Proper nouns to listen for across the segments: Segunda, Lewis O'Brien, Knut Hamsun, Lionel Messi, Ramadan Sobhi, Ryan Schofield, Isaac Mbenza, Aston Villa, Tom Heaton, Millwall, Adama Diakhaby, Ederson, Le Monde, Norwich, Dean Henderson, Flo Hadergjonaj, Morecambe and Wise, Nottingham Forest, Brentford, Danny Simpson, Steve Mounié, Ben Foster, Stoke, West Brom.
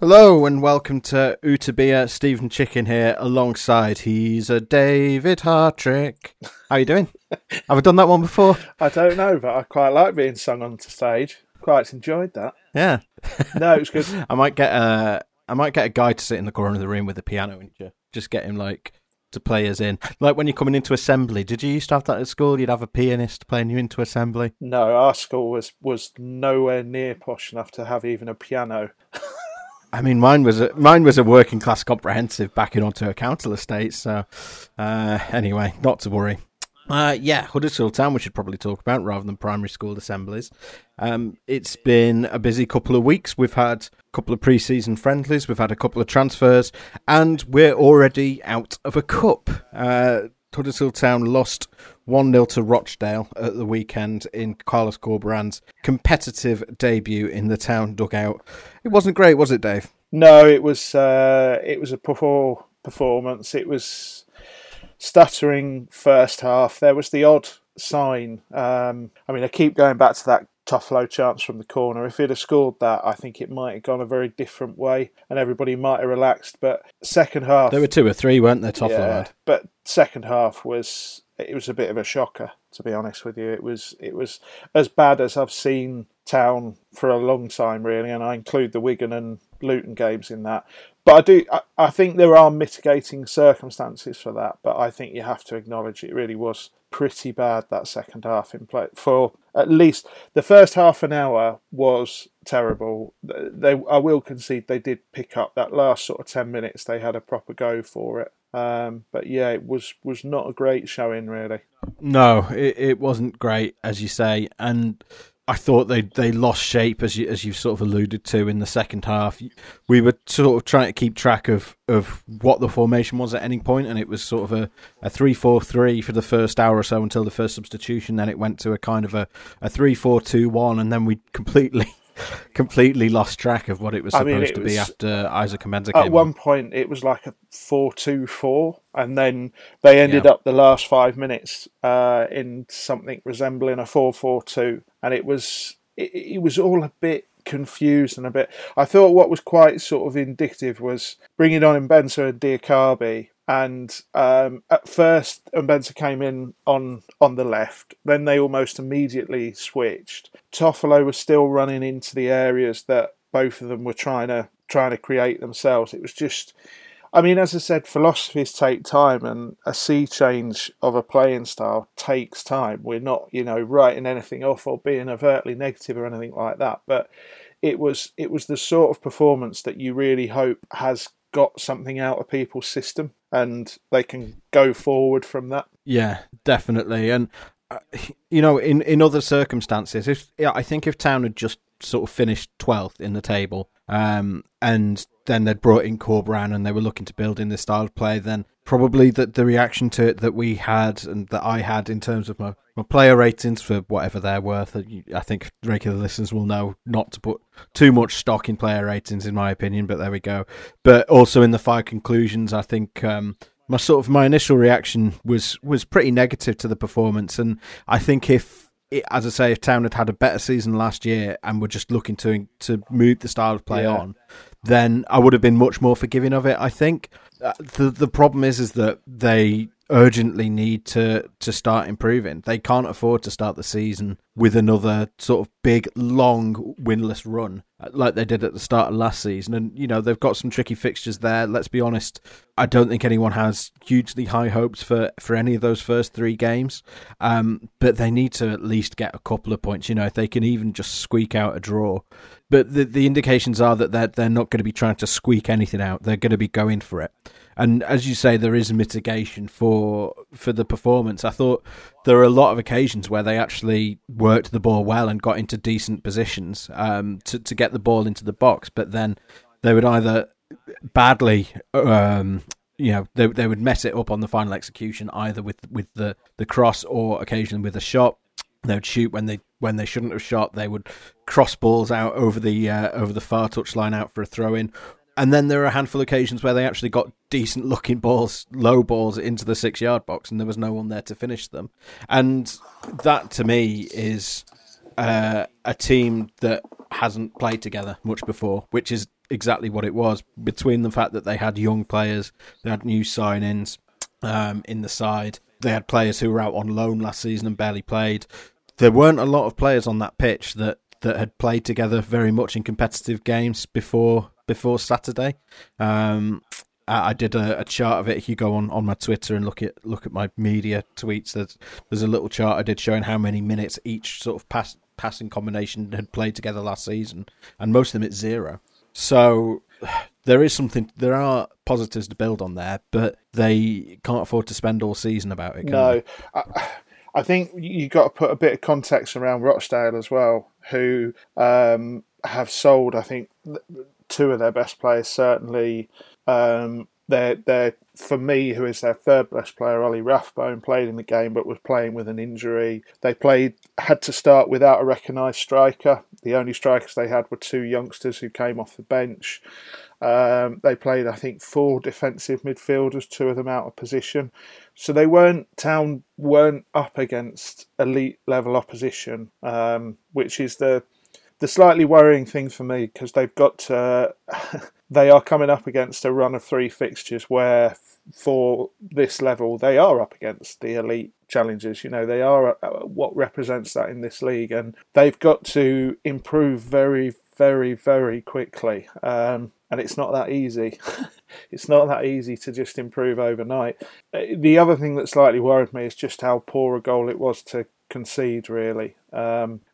Hello and welcome to Utabia. Stephen Chicken here alongside David Hartrick. How are you doing? Have I done that one before? I don't know, but I quite like being sung on stage. Quite enjoyed that. Yeah. No, it was good. I might get a guy to sit in the corner of the room with the piano, wouldn't you? Just get him like to play us in. Like when you're coming into assembly. Did you used to have that at school? You'd have a pianist playing you into assembly? No, our school was nowhere near posh enough to have even a piano. I mean, mine was a working class comprehensive backing onto a council estate, so anyway, not to worry. Huddersfield Town we should probably talk about rather than primary school assemblies. It's been a busy couple of weeks. We've had a couple of pre-season friendlies, we've had a couple of transfers, and we're already out of a cup. Huddersfield Town lost 1-0 to Rochdale at the weekend in Carlos Corberán's competitive debut in the Town dugout. It wasn't great, was it, Dave? No, it was a poor performance. It was stuttering first half. There was the odd sign. I keep going back to that Toffolo chance from the corner. If he'd have scored that, I think it might have gone a very different way and everybody might have relaxed. But second half... There were two or three, weren't there, Toffolo? Yeah, but second half was... It was a bit of a shocker, to be honest with you. It was as bad as I've seen Town for a long time, really, and I include the Wigan and Luton games in that. But I think there are mitigating circumstances for that, but I think you have to acknowledge it really was pretty bad, that second half in play. For at least the first half an hour was terrible. I will concede they did pick up that last sort of 10 minutes. They had a proper go for it. But yeah, it was not a great showing, really. No, it wasn't great, as you say, and I thought they lost shape, as you've sort of alluded to, in the second half. We were sort of trying to keep track of what the formation was at any point, and it was sort of a 3-4-3 for the first hour or so until the first substitution. Then it went to a kind of a 3-4-2-1, and then we completely lost track of what it was supposed to be after Isaac Mbenza came on. At one point, it was like a 4-2-4, and then they ended up the last 5 minutes in something resembling a 4-4-2, and it was all a bit confused and a bit... I thought what was quite sort of indicative was bringing on Mbenza and Diakhaby, and at first Mbenza came in on the left, then they almost immediately switched. Toffolo was still running into the areas that both of them were trying to create themselves. It was just, as I said, philosophies take time, and a sea change of a playing style takes time. We're not, writing anything off or being overtly negative or anything like that, but it was the sort of performance that you really hope has got something out of people's system and they can go forward from that. Yeah, definitely. And in other circumstances, I think if Town had just sort of finished 12th in the table, and then they'd brought in Corberán and they were looking to build in this style of play, then probably that the reaction to it that we had and that I had in terms of my player ratings, for whatever they're worth, I think regular listeners will know not to put too much stock in player ratings, in my opinion, but there we go. But also in the five conclusions, I think my initial reaction was pretty negative to the performance, and I think if Town had a better season last year and were just looking to move the style of play on, then I would have been much more forgiving of it, I think. The problem is that they urgently need to start improving. They can't afford to start the season with another sort of big, long, winless run like they did at the start of last season. And, they've got some tricky fixtures there. Let's be honest, I don't think anyone has hugely high hopes for any of those first three games. But they need to at least get a couple of points, if they can even just squeak out a draw. But the indications are that they're not going to be trying to squeak anything out. They're going to be going for it. And as you say, there is mitigation for the performance. I thought there are a lot of occasions where they actually worked the ball well and got into decent positions to get the ball into the box, but then they would either badly, they would mess it up on the final execution, either with the cross or occasionally with a shot. They would shoot when they shouldn't have shot. They would cross balls out over the far touchline out for a throw in. And then there are a handful of occasions where they actually got decent-looking balls, low balls, into the six-yard box, and there was no one there to finish them. And that, to me, is a team that hasn't played together much before, which is exactly what it was. Between the fact that they had young players, they had new sign-ins in the side, they had players who were out on loan last season and barely played. There weren't a lot of players on that pitch that had played together very much in competitive games before Saturday. I did a chart of it. If you go on my Twitter and look at my media tweets, there's a little chart I did showing how many minutes each sort of passing combination had played together last season, and most of them it's 0. So there are positives to build on there, but they can't afford to spend all season about it, can they? I think you've got to put a bit of context around Rochdale as well, who have sold, I think, two of their best players, certainly. They're for me, who is their third best player, Ollie Rathbone, played in the game but was playing with an injury. They had to start without a recognised striker. The only strikers they had were two youngsters who came off the bench. They played, I think, four defensive midfielders, two of them out of position. So Town weren't up against elite level opposition, which is the slightly worrying thing for me, because they've got they are coming up against a run of three fixtures where, for this level, they are up against the elite challenges. You know, they are what represents that in this league, and they've got to improve very, very, very quickly. And it's not that easy. It's not that easy to just improve overnight. The other thing that slightly worried me is just how poor a goal it was to concede, really,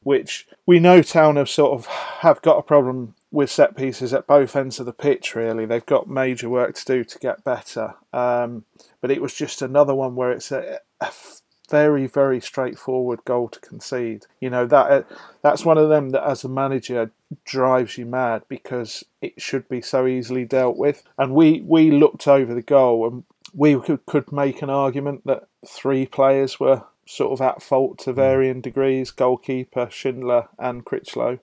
which we know Town have got a problem with set pieces at both ends of the pitch, really. They've got major work to do to get better. But it was just another one where it's a very, very straightforward goal to concede. You know, that's one of them that, as a manager, drives you mad, because it should be so easily dealt with. And we looked over the goal, and we could make an argument that three players were sort of at fault to varying degrees: goalkeeper, Schindler and Critchlow.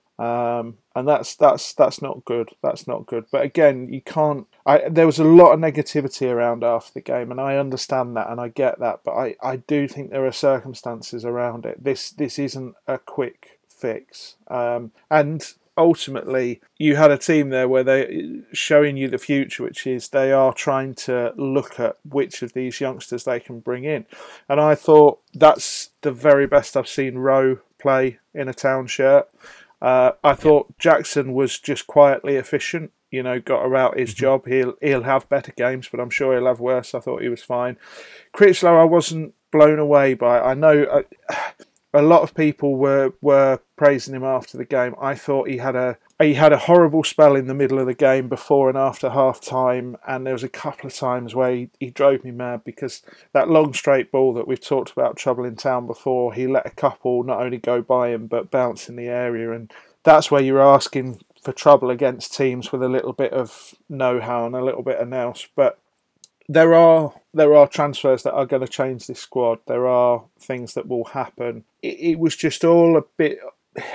And that's not good. That's not good. But again, you can't. There was a lot of negativity around after the game, and I understand that and I get that. But I do think there are circumstances around it. This isn't a quick fix. And ultimately, you had a team there where they're showing you the future, which is they are trying to look at which of these youngsters they can bring in. And I thought that's the very best I've seen Rowe play in a Town shirt. I thought Jackson was just quietly efficient, you know, got about his job. He'll have better games, but I'm sure he'll have worse. I thought he was fine. Critchlow, I wasn't blown away by. I know a lot of people were praising him after the game. I thought he had a horrible spell in the middle of the game before and after half-time, and there was a couple of times where he drove me mad, because that long straight ball that we've talked about troubling Town before, he let a couple not only go by him but bounce in the area, and that's where you're asking for trouble against teams with a little bit of know-how and a little bit of nous. But there are transfers that are going to change this squad. There are things that will happen. It was just all a bit...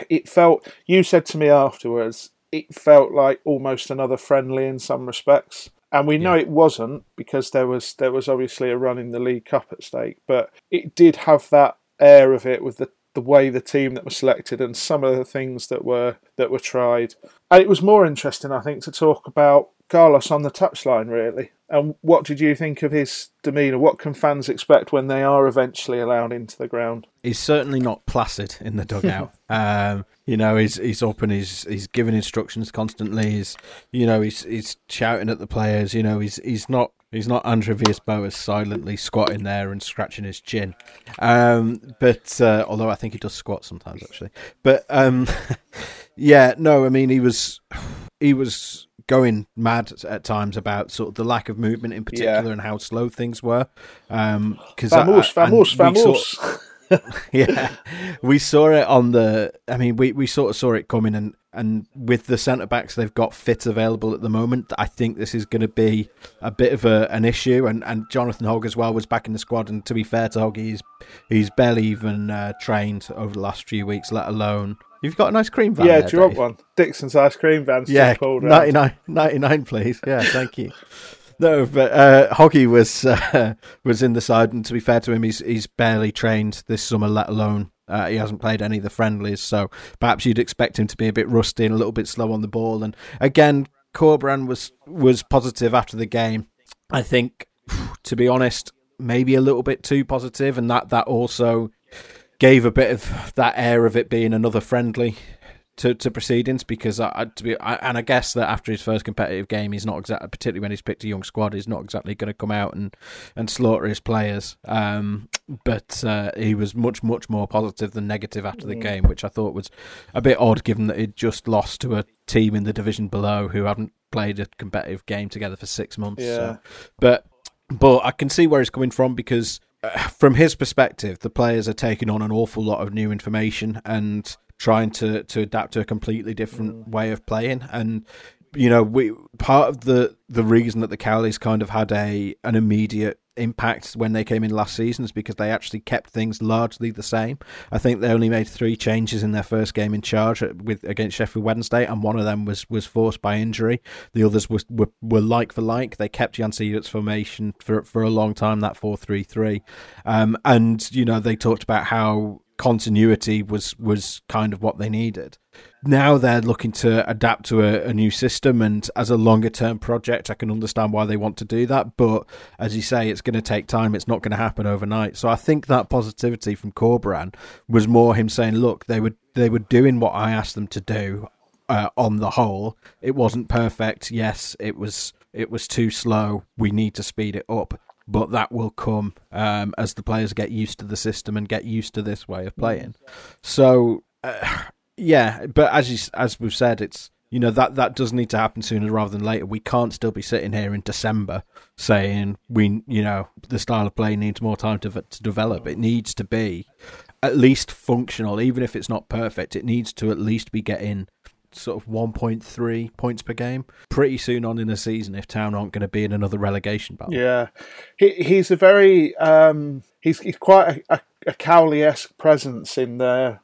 It felt, you said to me afterwards, it felt like almost another friendly in some respects. And we know it wasn't, because there was obviously a run in the League Cup at stake. But it did have that air of it, with the way the team that was selected and some of the things that were tried. And it was more interesting, I think, to talk about Carlos on the touchline, really. And what did you think of his demeanour? What can fans expect when they are eventually allowed into the ground? He's certainly not placid in the dugout. He's up and he's giving instructions constantly. He's shouting at the players. You know, he's not Andreas Boas silently squatting there and scratching his chin. But although I think he does squat sometimes, actually. But I mean, he was going mad at times about sort of the lack of movement in particular and how slow things were. Because vamos. Yeah, we saw it on the. I mean, we sort of saw it coming, and with the centre backs they've got fit available at the moment, I think this is going to be a bit of an issue. And Jonathan Hogg as well was back in the squad, and to be fair to Hogg, he's barely even trained over the last few weeks, let alone. You've got an ice cream van. Yeah, there, do you want one? Dixon's ice cream van. Yeah, 99, please. Yeah, thank you. No, but Hoggy was in the side, and to be fair to him, he's barely trained this summer, let alone he hasn't played any of the friendlies. So perhaps you'd expect him to be a bit rusty and a little bit slow on the ball. And again, Corberán was positive after the game. I think, to be honest, maybe a little bit too positive, and that also gave a bit of that air of it being another friendly. To proceedings, because I guess that after his first competitive game, he's not exactly, particularly when he's picked a young squad, he's not exactly going to come out and slaughter his players. But he was much more positive than negative after the game, which I thought was a bit odd, given that he'd just lost to a team in the division below who haven't played a competitive game together for 6 months. Yeah. So. But I can see where he's coming from, because from his perspective, the players are taking on an awful lot of new information and trying to adapt to a completely different way of playing. And, you know, part of the reason that the Cowleys kind of had an immediate impact when they came in last season is because they actually kept things largely the same. I think they only made 3 changes in their first game in charge against Sheffield Wednesday, and one of them was forced by injury. The others were like for like. They kept Jan Sievert's formation for a long time, that 4-3-3. And, you know, they talked about how continuity was kind of what they needed. Now they're looking to adapt to a new system, and as a longer term project, I can understand why they want to do that, but as you say, it's going to take time. It's not going to happen overnight. So I think that positivity from Corberán was more him saying, look, they were doing what I asked them to do. On the whole, it wasn't perfect. Yes, it was too slow. We need to speed it up. But that will come as the players get used to the system and get used to this way of playing. So, but as we've said, it's, you know, that does need to happen sooner rather than later. We can't still be sitting here in December saying the style of play needs more time to develop. It needs to be at least functional, even if it's not perfect. It needs to at least be getting sort of 1.3 points per game pretty soon on in the season if Town aren't going to be in another relegation battle. Yeah, he's a very he's quite a Cowley-esque presence in the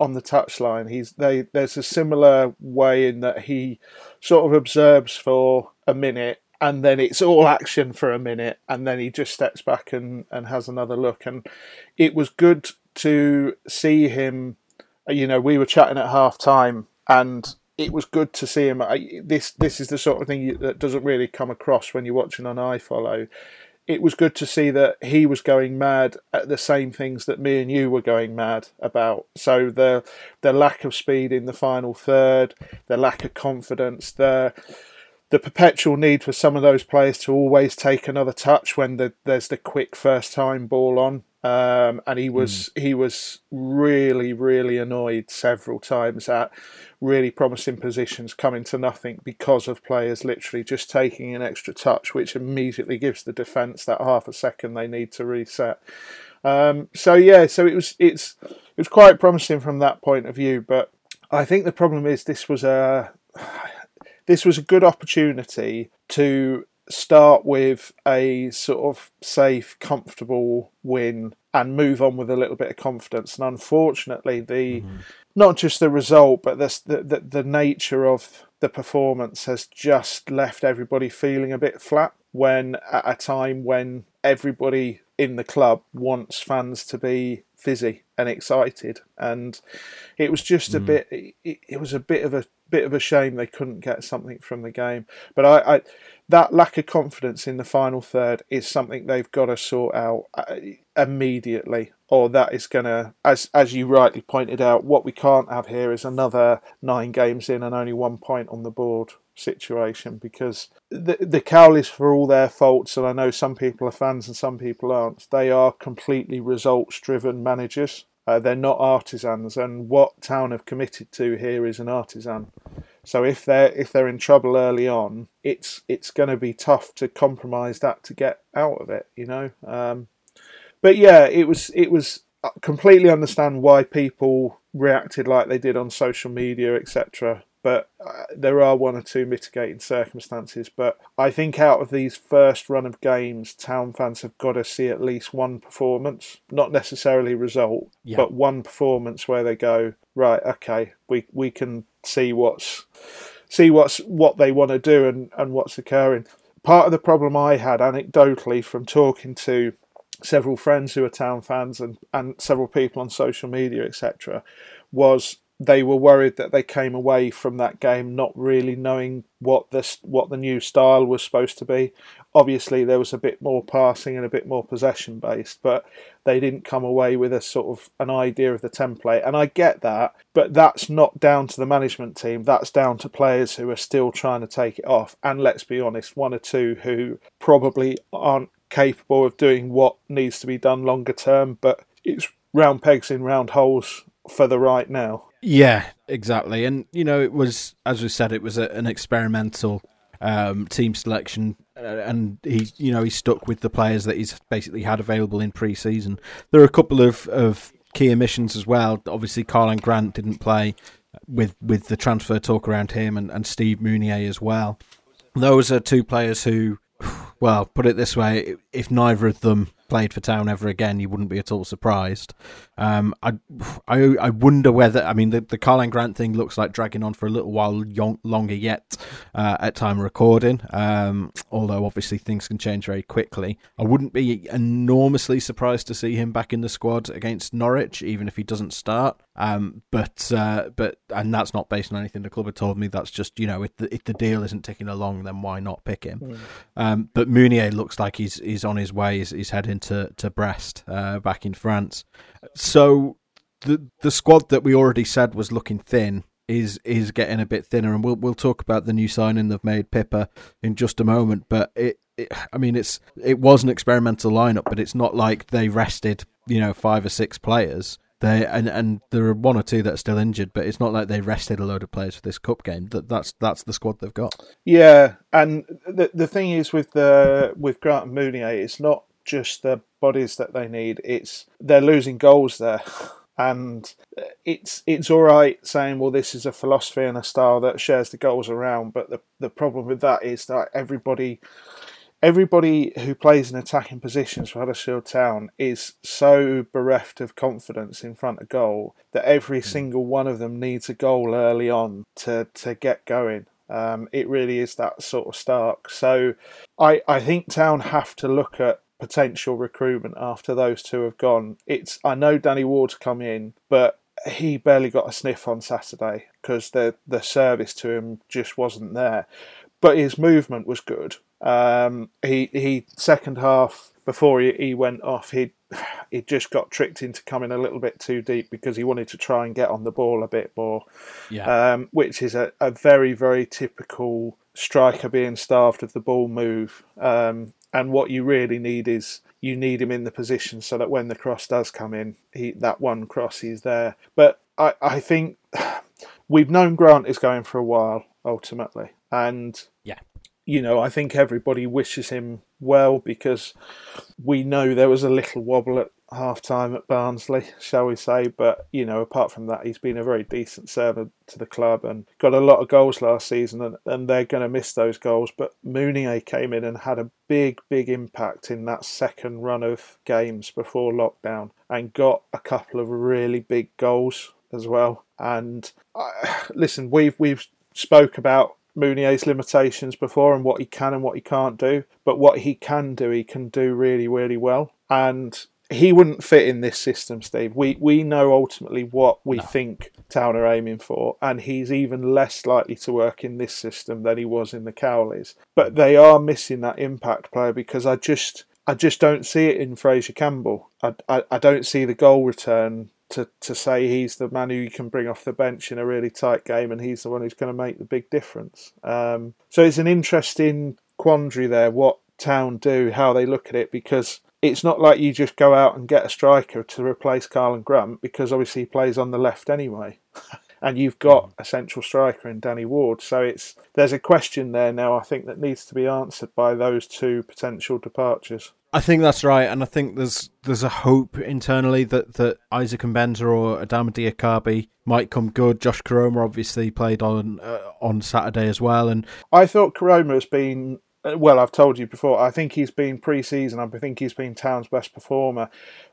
on the touchline. There's a similar way in that he sort of observes for a minute, and then it's all action for a minute, and then he just steps back and has another look. And it was good to see him. You know, we were chatting at half time. And it was good to see him. This is the sort of thing that doesn't really come across when you're watching on iFollow. It was good to see that he was going mad at the same things that me and you were going mad about. So the lack of speed in the final third, the lack of confidence, the perpetual need for some of those players to always take another touch when there's the quick first time ball on. And he was really, really annoyed several times at really promising positions coming to nothing because of players literally just taking an extra touch, which immediately gives the defence that half a second they need to reset. So it was quite promising from that point of view. But I think the problem is this was a good opportunity to start with a sort of safe, comfortable win and move on with a little bit of confidence. And unfortunately, not just the result, but the nature of the performance has just left everybody feeling a bit flat when at a time when everybody in the club wants fans to be fizzy and excited. And it was just a bit of a shame they couldn't get something from the game. But I that lack of confidence in the final third is something they've got to sort out immediately, or that is going to, as you rightly pointed out, what we can't have here is another 9 games in and only 1 point on the board situation, because the Cowleys, for all their faults, and I know some people are fans and some people aren't, they are completely results-driven managers. They're not artisans, and what Town have committed to here is an artisan. So if they're in trouble early on, it's going to be tough to compromise that to get out of it, you know. But yeah, it was I completely understand why people reacted like they did on social media, etc. But there are one or two mitigating circumstances. But I think out of these first run of games, Town fans have got to see at least one performance, not necessarily result, but one performance where they go, right, okay, we can see what they want to do and what's occurring. Part of the problem I had anecdotally from talking to several friends who are Town fans and several people on social media, etc., was they were worried that they came away from that game not really knowing what the new style was supposed to be. Obviously, there was a bit more passing and a bit more possession-based, but they didn't come away with a sort of an idea of the template. And I get that, but that's not down to the management team. That's down to players who are still trying to take it off. And let's be honest, one or two who probably aren't capable of doing what needs to be done longer term, but it's round pegs in round holes for the right now. Yeah, exactly. And, you know, it was, as we said, it was an experimental team selection, and he stuck with the players that he's basically had available in pre-season. There are a couple of key omissions as well. Obviously, Karlan Grant didn't play with the transfer talk around him and Steve Mounié as well. Those are two players who, well, put it this way, if neither of them played for Town ever again, you wouldn't be at all surprised. I wonder whether, I mean, the Karlan Grant thing looks like dragging on for a little while longer yet at time of recording, although obviously things can change very quickly. I wouldn't be enormously surprised to see him back in the squad against Norwich, even if he doesn't start. But that's not based on anything the club had told me. That's just, you know, if the deal isn't ticking along, then why not pick him? Mm. But Mounié looks like he's on his way. He's heading to Brest back in France. So the squad that we already said was looking thin is getting a bit thinner, and we'll talk about the new signing they've made, Pipa, in just a moment. But it was an experimental lineup, but it's not like they rested, you know, 5 or 6 players. And there are one or two that are still injured, but it's not like they rested a load of players for this cup game. That's the squad they've got. Yeah, and the thing is with Grant and Mounié, it's not just the bodies that they need. It's they're losing goals there, and it's all right saying, well, this is a philosophy and a style that shares the goals around, but the problem with that is that everybody who plays in attacking positions for Huddersfield Town is so bereft of confidence in front of goal that every single one of them needs a goal early on to get going. It really is that sort of stark. So I think Town have to look at potential recruitment after those two have gone. I know Danny Ward's come in, but he barely got a sniff on Saturday because the service to him just wasn't there. But his movement was good. He second half before he went off, he just got tricked into coming a little bit too deep because he wanted to try and get on the ball a bit more, which is a very, very typical striker being starved of the ball move. And what you really need is you need him in the position so that when the cross does come in, he's there. But I think we've known Grant is going for a while ultimately, and you know, I think everybody wishes him well because we know there was a little wobble at half-time at Barnsley, shall we say. But, you know, apart from that, he's been a very decent servant to the club and got a lot of goals last season, and they're going to miss those goals. But Mounié came in and had a big, big impact in that second run of games before lockdown and got a couple of really big goals as well. And, listen, we've spoke about Mounier's limitations before and what he can and what he can't do, but what he can do really, really well. And he wouldn't fit in this system, Steve. We know ultimately what we think Town are aiming for, and he's even less likely to work in this system than he was in the Cowleys. But they are missing that impact player because I just don't see it in Fraser Campbell. I don't see the goal return to say he's the man who you can bring off the bench in a really tight game and he's the one who's going to make the big difference. So it's an interesting quandary there, what Town do, how they look at it, because it's not like you just go out and get a striker to replace Karlan Grant because obviously he plays on the left anyway. and you've got a central striker in Danny Ward. So it's there's a question there now, I think, that needs to be answered by those two potential departures. I think that's right, and I think there's a hope internally that Isaac Mbenza or Adama Diakhaby might come good. Josh Koroma obviously played on Saturday as well, and I thought Koroma has been. Well, I've told you before, I think he's been pre-season, I think he's been Town's best performer.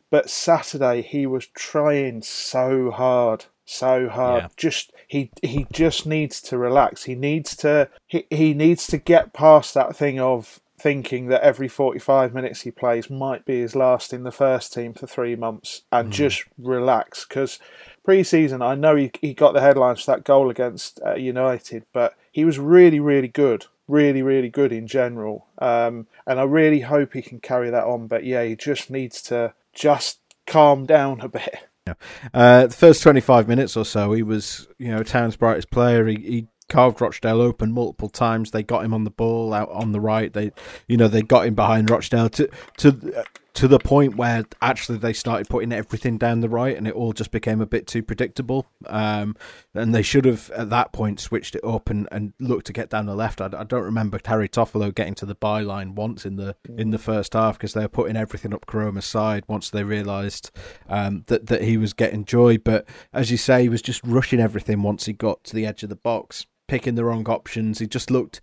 But Saturday, he was trying so hard. Yeah. He just needs to relax. He needs to get past that thing of thinking that every 45 minutes he plays might be his last in the first team for 3 months and just relax. Because pre-season, I know he got the headlines for that goal against United, but he was really, really good. Really, really good in general, and I really hope he can carry that on. But yeah, he just needs to just calm down a bit. Yeah. The first 25 minutes or so, he was, Town's brightest player. He carved Rochdale open multiple times. They got him on the ball out on the right. They got him behind Rochdale to the point where actually they started putting everything down the right, and it all just became a bit too predictable. And they should have, at that point, switched it up and looked to get down the left. I don't remember Harry Toffolo getting to the byline once in the first half, because they were putting everything up Koroma's side once they realised that he was getting joy. But as you say, he was just rushing everything once he got to the edge of the box, picking the wrong options. He just looked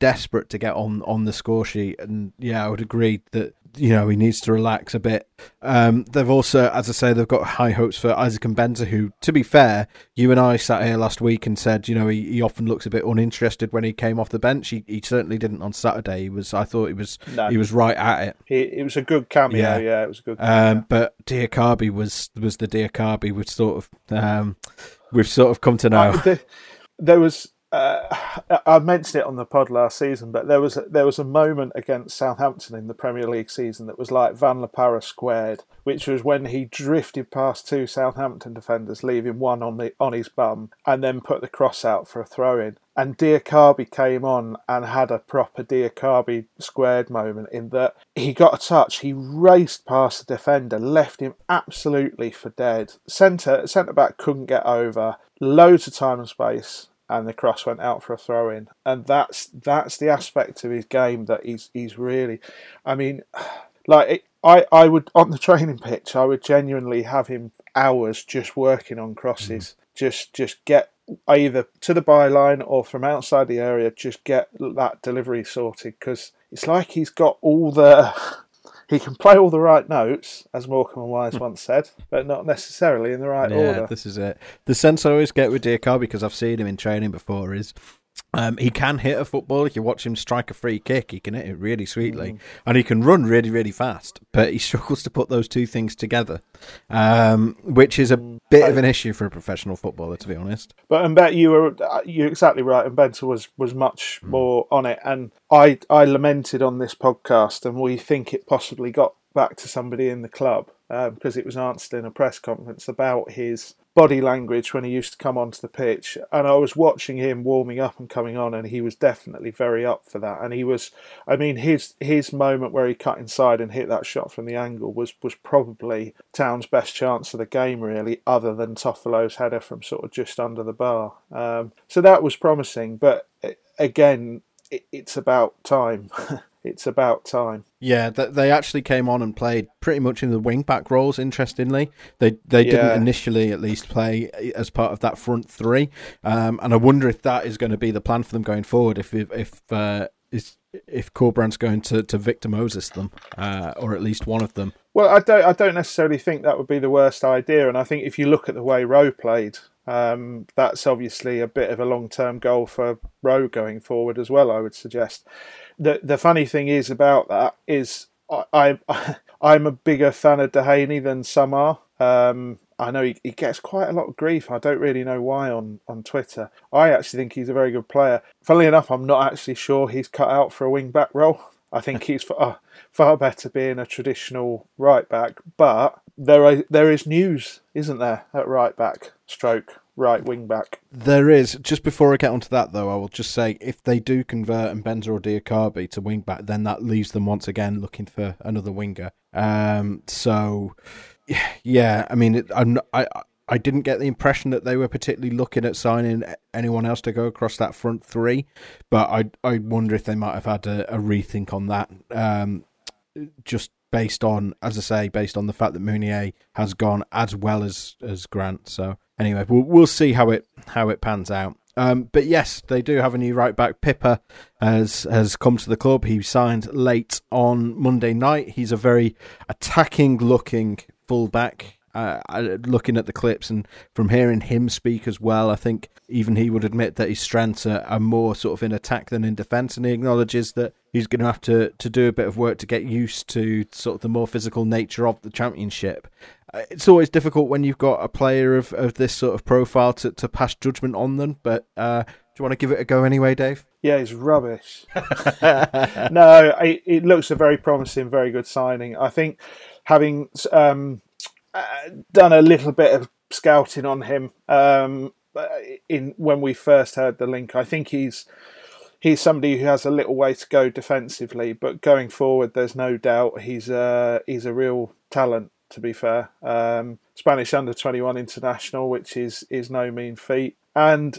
desperate to get on the score sheet. And yeah, I would agree that he needs to relax a bit. They've also, as I say, they've got high hopes for Isaac Mbenza, who, to be fair, you and I sat here last week and said, he often looks a bit uninterested when he came off the bench. He certainly didn't on Saturday. He was right at it. It was a good cameo. Yeah, it was a good cameo. But Diakhaby was the Diakhaby we've sort of come to know. I mentioned it on the pod last season, but there was a moment against Southampton in the Premier League season that was like Van La Parra squared, which was when he drifted past two Southampton defenders, leaving one on his bum, and then put the cross out for a throw-in. And Diakhaby came on and had a proper Diakhaby squared moment, in that he got a touch, he raced past the defender, left him absolutely for dead. Centre-back couldn't get over, loads of time and space, and the cross went out for a throw-in. And that's the aspect of his game that he's really... I mean, I would, on the training pitch, I would genuinely have him hours just working on crosses. Just get either to the byline or from outside the area, just get that delivery sorted. Because it's like he's got all the... He can play all the right notes, as Morecambe and Wise once said, but not necessarily in the right order. Yeah, this is it. The sense I always get with Diakhaby, because I've seen him in training before, is he can hit a football. If you watch him strike a free kick, he can hit it really sweetly. And he can run really, really fast, but he struggles to put those two things together, which is a bit of an issue for a professional footballer, to be honest. But Mbet, you're exactly right. Mbenza was much more on it. And I lamented on this podcast, and we think it possibly got back to somebody in the club, because it was answered in a press conference about his body language when he used to come onto the pitch. And I was watching him warming up and coming on, and he was definitely very up for that. And he was, I mean, his moment where he cut inside and hit that shot from the angle was probably Town's best chance of the game, really, other than Toffolo's header from sort of just under the bar. So that was promising, but again, it's about time. It's about time. Yeah, they actually came on and played pretty much in the wing-back roles, interestingly. They didn't initially, at least, play as part of that front three. And I wonder if that is going to be the plan for them going forward, if Corberán's going to victimize them, or at least one of them. Well, I don't necessarily think that would be the worst idea. And I think if you look at the way Rowe played... that's obviously a bit of a long-term goal for Rowe going forward as well, I would suggest. The funny thing is about that is I'm a bigger fan of Dehaney than some are. I know he gets quite a lot of grief. I don't really know why on Twitter. I actually think he's a very good player. Funnily enough, I'm not actually sure he's cut out for a wing-back role. I think he's far better being a traditional right-back, but... There is news, isn't there, at right back, stroke, right wing back? There is. Just before I get onto that, though, I will just say, if they do convert Mbenza or Diakhaby to wing back, then that leaves them once again looking for another winger. So, yeah, I mean, I didn't get the impression that they were particularly looking at signing anyone else to go across that front three, but I wonder if they might have had a rethink on that, just based on, as I say, based on the fact that Mounié has gone as well as Grant. So anyway, we'll see how it pans out. But yes, they do have a new right back. Pipa has come to the club. He signed late on Monday night. He's a very attacking looking full back. Looking at the clips and from hearing him speak as well, I think even he would admit that his strengths are more sort of in attack than in defence, and he acknowledges that he's going to have to do a bit of work to get used to sort of the more physical nature of the Championship. It's always difficult when you've got a player of this sort of profile to pass judgment on them, but do you want to give it a go anyway, Dave? Yeah, he's rubbish. No, it looks a very promising, very good signing. I think having... done a little bit of scouting on him when we first heard the link. I think he's somebody who has a little way to go defensively, but going forward, there's no doubt he's a real talent. To be fair, Spanish under-21 international, which is no mean feat. And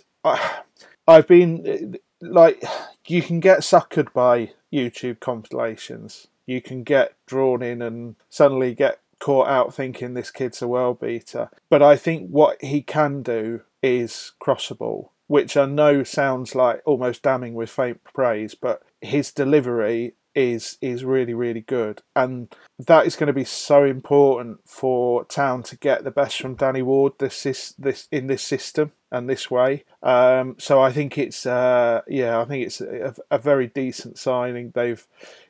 I've been like, you can get suckered by YouTube compilations. You can get drawn in and suddenly get caught out thinking this kid's a world beater, but I think what he can do is crossable, which I know sounds like almost damning with faint praise, but his delivery is really, really good, and that is going to be so important for Town to get the best from Danny Ward this in this system and this way. So I think it's a very decent signing.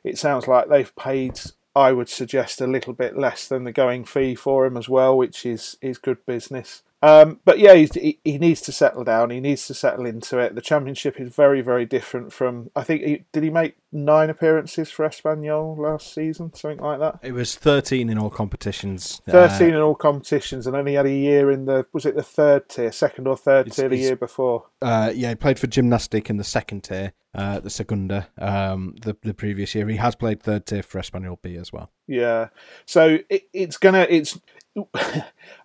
It sounds like they've paid, I would suggest, a little bit less than the going fee for him as well, which is good business. But yeah, he needs to settle down. He needs to settle into it. The Championship is very, very different from... I think, did he make 9 appearances for Espanyol last season? Something like that? It was 13 in all competitions. 13 in all competitions, and only had a year in the... Was it the third tier? Second or third tier the year before? Yeah, he played for Gymnastic in the second tier, the Segunda, the previous year. He has played third tier for Espanyol B as well. Yeah. So it's going to...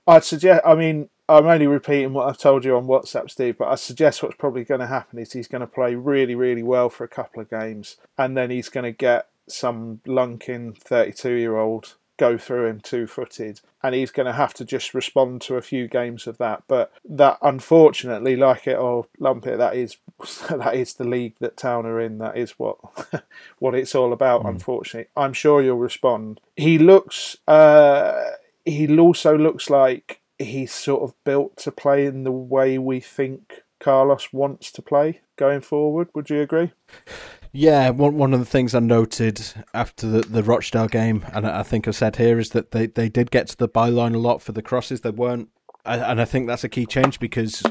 I'd suggest... I mean... I'm only repeating what I've told you on WhatsApp, Steve, but I suggest what's probably going to happen is he's going to play really, really well for a couple of games, and then he's going to get some lunking 32-year-old go through him two-footed, and he's going to have to just respond to a few games of that. But that, unfortunately, like it or lump it, that is the league that Town are in. That is what it's all about, unfortunately. I'm sure you'll respond. He also looks like... he's sort of built to play in the way we think Carlos wants to play going forward. Would you agree? Yeah, one of the things I noted after the Rochdale game, and I think I've said here, is that they did get to the byline a lot for the crosses. They weren't, and I think that's a key change, because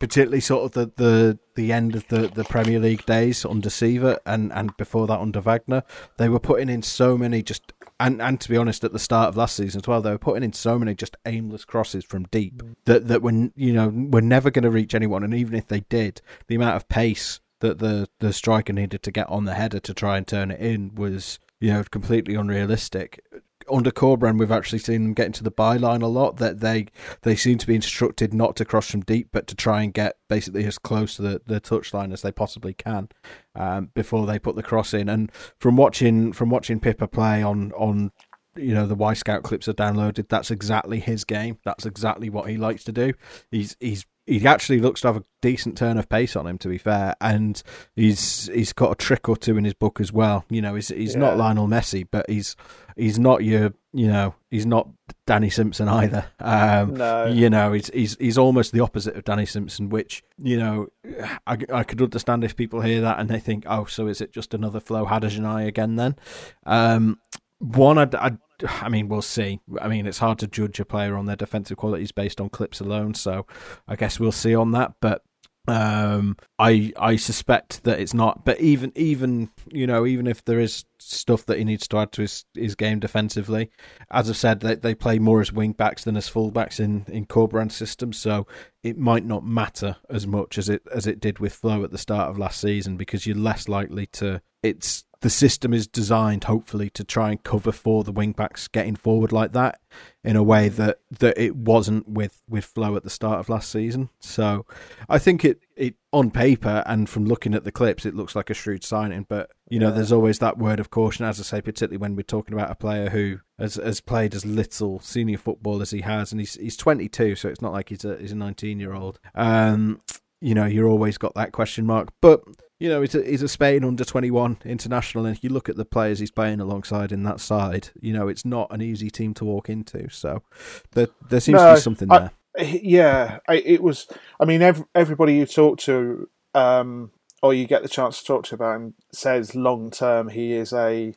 particularly sort of the end of the Premier League days under Seaver and before that under Wagner, they were putting in so many just... And to be honest, at the start of last season as well, they were putting in so many just aimless crosses from deep that were never going to reach anyone. And even if they did, the amount of pace that the striker needed to get on the header to try and turn it in was completely unrealistic. Under Corberán, we've actually seen them getting to the byline a lot. That they seem to be instructed not to cross from deep, but to try and get basically as close to the touchline as they possibly can before they put the cross in. And from watching Pipa play on the Y Scout clips are downloaded, that's exactly his game. That's exactly what he likes to do. He actually looks to have a decent turn of pace on him, to be fair, and he's got a trick or two in his book as well. He's not Lionel Messi, but he's not he's not Danny Simpson either. He's almost the opposite of Danny Simpson, which I could understand if people hear that and they think, oh, so is it just another Flo Hadergjonaj again then? I mean, we'll see. I mean, it's hard to judge a player on their defensive qualities based on clips alone, so I guess we'll see on that. But I suspect that it's not. But even if there is stuff that he needs to add to his game defensively, as I've said, they play more as wing backs than as full backs in Corberán's system, so it might not matter as much as it did with Flo at the start of last season, because you're less likely to. It's the system is designed, hopefully, to try and cover for the wing-backs getting forward like that in a way that it wasn't with Flo at the start of last season. So I think it on paper and from looking at the clips, it looks like a shrewd signing. But, you know, there's always that word of caution, as I say, particularly when we're talking about a player who has played as little senior football as he has. And he's 22, so it's not like he's a 19-year-old. You know, you're always got that question mark. But, you know, he's a Spain under-21 international, and if you look at the players he's playing alongside in that side, you know, it's not an easy team to walk into. So there seems to be something there. Yeah, it was... I mean, everybody you talk to, or you get the chance to talk to about him, says long-term he is a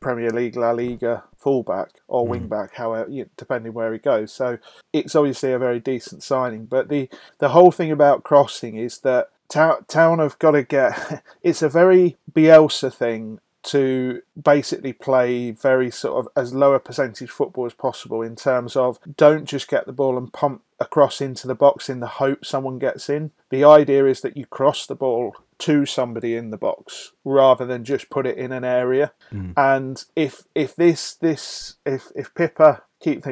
Premier League, La Liga fullback or wing-back, however, depending where he goes. So it's obviously a very decent signing. But the whole thing about crossing is that Town have got to get... It's a very Bielsa thing to basically play very sort of as low a percentage football as possible, in terms of don't just get the ball and pump across into the box in the hope someone gets in. The idea is that you cross the ball to somebody in the box rather than just put it in an area. And if Pipa, I keep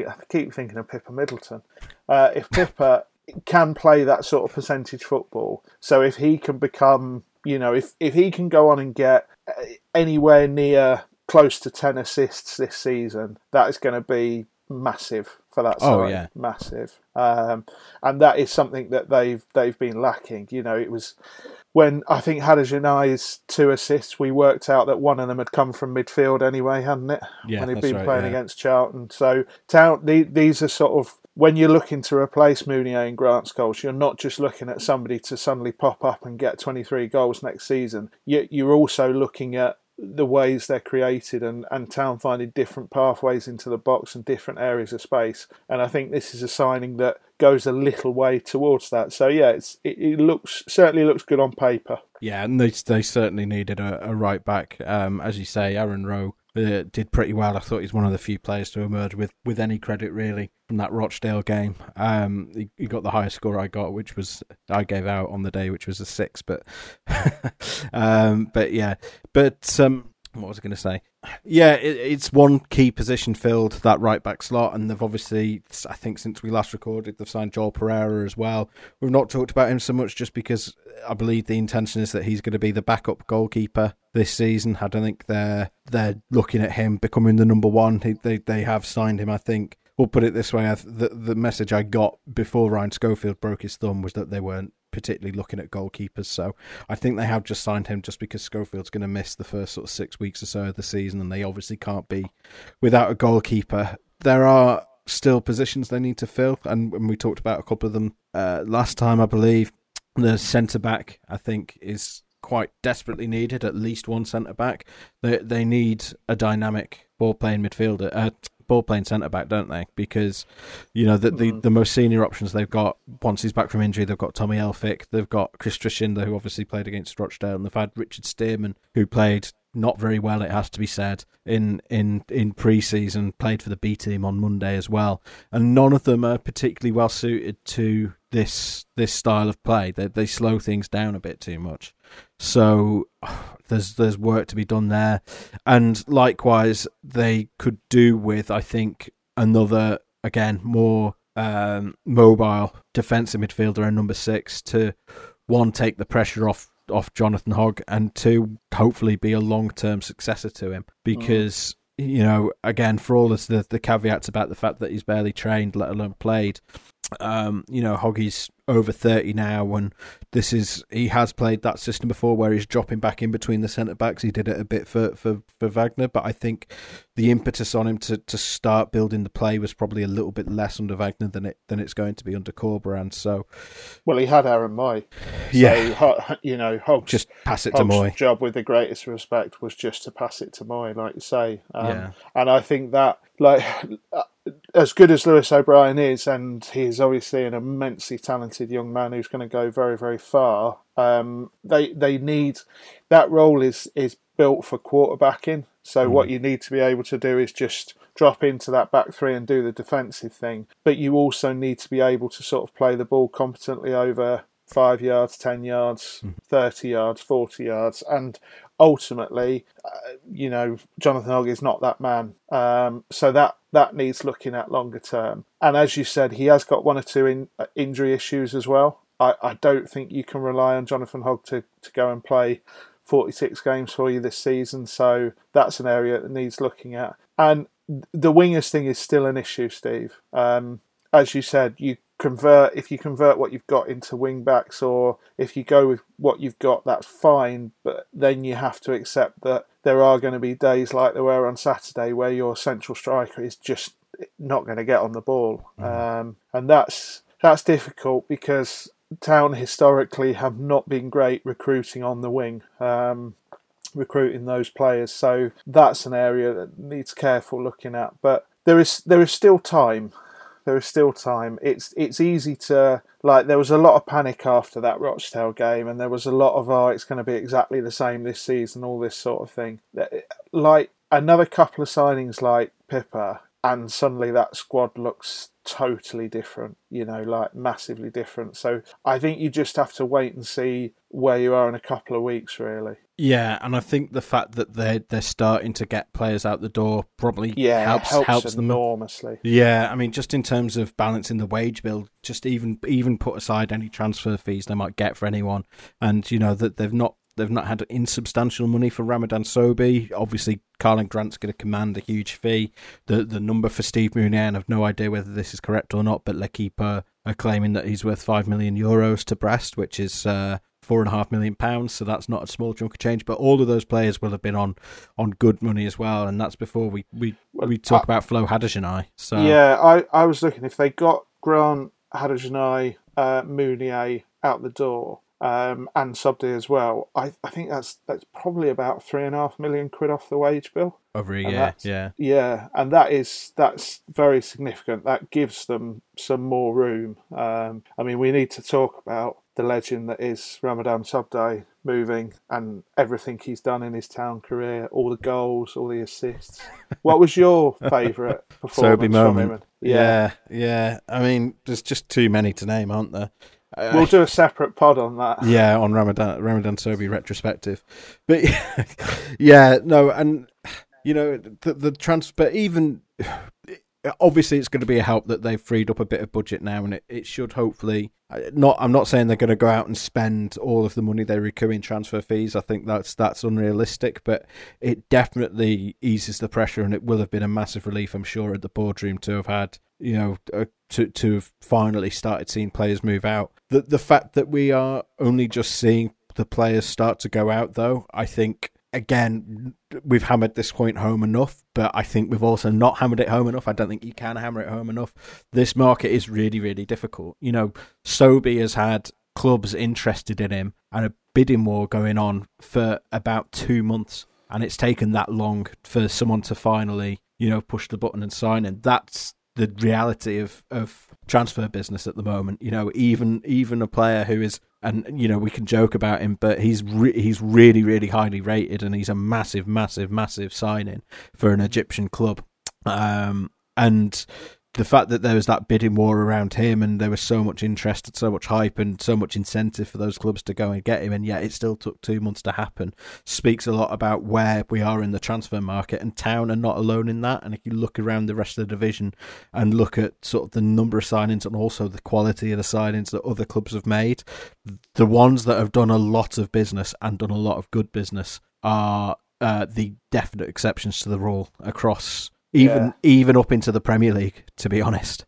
thinking of Pipa Middleton, if Pipa can play that sort of percentage football, so if he can become, you know, if he can go on and get anywhere near close to 10 assists this season, that is going to be massive for that side. Oh, yeah. Massive. And that is something that they've been lacking. You know, it was when I think Hadergjonaj's 2 assists, we worked out that one of them had come from midfield anyway, hadn't it? Yeah, when he'd been playing against Charlton. So Town, these are sort of... When you're looking to replace Mounié and Grant's goals, you're not just looking at somebody to suddenly pop up and get 23 goals next season. You're also looking at the ways they're created and Town finding different pathways into the box and different areas of space. And I think this is a signing that goes a little way towards that. So yeah, it certainly looks good on paper. Yeah, and they certainly needed a right back. As you say, Aaron Rowe did pretty well. I thought he's one of the few players to emerge with any credit really from that Rochdale game. He got the highest score I got, which was I gave out on the day, which was a 6. But what was I going to say? Yeah, it's one key position filled, that right back slot, and they've obviously, I think since we last recorded, they've signed Joel Pereira as well. We've not talked about him so much just because I believe the intention is that he's going to be the backup goalkeeper this season. I don't think they're looking at him becoming the number one. They have signed him, I think. We'll put it this way, the message I got before Ryan Schofield broke his thumb was that they weren't particularly looking at goalkeepers, so I think they have just signed him just because Schofield's going to miss the first sort of 6 weeks or so of the season, and they obviously can't be without a goalkeeper. There are still positions they need to fill, and when we talked about a couple of them last time, I believe the centre-back, I think, is quite desperately needed, at least one centre-back. They need a dynamic ball-playing midfielder, ball-playing centre-back, don't they? Because, you know, the most senior options they've got, once he's back from injury, they've got Tommy Elphick, they've got Chris Trishinder, who obviously played against Rochdale, and they've had Richard Stearman, who played not very well, it has to be said, in pre-season, played for the B team on Monday as well. And none of them are particularly well-suited to this style of play. They slow things down a bit too much. So there's work to be done there, and likewise they could do with, I think, another, again, more mobile defensive midfielder and number 6 to, one, take the pressure off Jonathan Hogg, and 2, hopefully be a long-term successor to him, because you know, again, for all the caveats about the fact that he's barely trained, let alone played, you know, Hoggy's over 30 now, and he has played that system before where he's dropping back in between the centre backs. He did it a bit for Wagner, but I think the impetus on him to start building the play was probably a little bit less under Wagner than it's going to be under Corberán. So, well, he had Aaron Moy. Yeah, so, you know, Hogg's, just pass it to Moy. Job, with the greatest respect, was just to pass it to Moy, like you say. And I think that, like, as good as Lewis O'Brien is, and he is obviously an immensely talented young man who's going to go very, very far, they need, that role is built for quarterbacking. So what you need to be able to do is just drop into that back 3 and do the defensive thing. But you also need to be able to sort of play the ball competently over 5 yards, 10 yards, 30 yards, 40 yards. And ultimately, you know, Jonathan Hogg is not that man. So that needs looking at longer term. And as you said, he has got one or two injury issues as well. I don't think you can rely on Jonathan Hogg to go and play 46 games for you this season. So that's an area that needs looking at. And the wingers thing is still an issue, Steve. As you said, if you convert what you've got into wing backs, or if you go with what you've got, that's fine. But then you have to accept that there are going to be days like there were on Saturday where your central striker is just not going to get on the ball. And that's difficult because Town historically have not been great recruiting on the wing, recruiting those players. So that's an area that needs careful looking at. But there is still time. There is still time. It's easy to, like, there was a lot of panic after that Rochdale game, and there was a lot of, it's going to be exactly the same this season, all this sort of thing. Like, another couple of signings like Pipa, and suddenly that squad looks totally different, you know, like massively different. So I think you just have to wait and see where you are in a couple of weeks, really. Yeah, and I think the fact that they're starting to get players out the door probably helps them enormously. Yeah, I mean, just in terms of balancing the wage bill, just even put aside any transfer fees they might get for anyone, and you know that they've not had insubstantial money for Ramadan Sobhi. Obviously, Karlan Grant's going to command a huge fee. The number for Steve Mounié, and I've no idea whether this is correct or not, but L'Equipe are claiming that he's worth €5 million to Brest, which is £4.5 million, so that's not a small chunk of change. But all of those players will have been on good money as well, and that's before we talk about Flo Hadergjonaj. So yeah, I was looking, if they got Grant, Hadergjonaj, Mounié out the door, and Sobhi as well, I think that's probably about £3.5 million off the wage bill over a year. Yeah, and that's very significant. That gives them some more room. I mean, we need to talk about the legend that is Ramadan Sobhi moving, and everything he's done in his Town career, all the goals, all the assists. What was your favourite performance from him? Yeah. I mean, there's just too many to name, aren't there? We'll do a separate pod on that. Yeah, on Ramadan Sobhi retrospective. But yeah, no, and you know the transfer, even. Obviously, it's going to be a help that they've freed up a bit of budget now, and it should hopefully not. I'm not saying they're going to go out and spend all of the money they recoup in transfer fees. I think that's unrealistic, but it definitely eases the pressure, and it will have been a massive relief, I'm sure, at the boardroom to have had, you know, to have finally started seeing players move out. The fact that we are only just seeing the players start to go out, though, I think. Again, we've hammered this point home enough, but I think we've also not hammered it home enough. I don't think you can hammer it home enough. This market is really, really difficult. You know, Sobhi has had clubs interested in him and a bidding war going on for about 2 months, and it's taken that long for someone to finally, you know, push the button and sign him. That's the reality of transfer business at the moment. You know, even a player who is. And, you know, we can joke about him, but he's really, really highly rated, and he's a massive, massive, massive signing for an Egyptian club. And the fact that there was that bidding war around him, and there was so much interest and so much hype and so much incentive for those clubs to go and get him, and yet it still took 2 months to happen, speaks a lot about where we are in the transfer market. And Town are not alone in that. And if you look around the rest of the division and look at sort of the number of signings and also the quality of the signings that other clubs have made, the ones that have done a lot of business and done a lot of good business are the definite exceptions to the rule across... Even up into the Premier League, to be honest.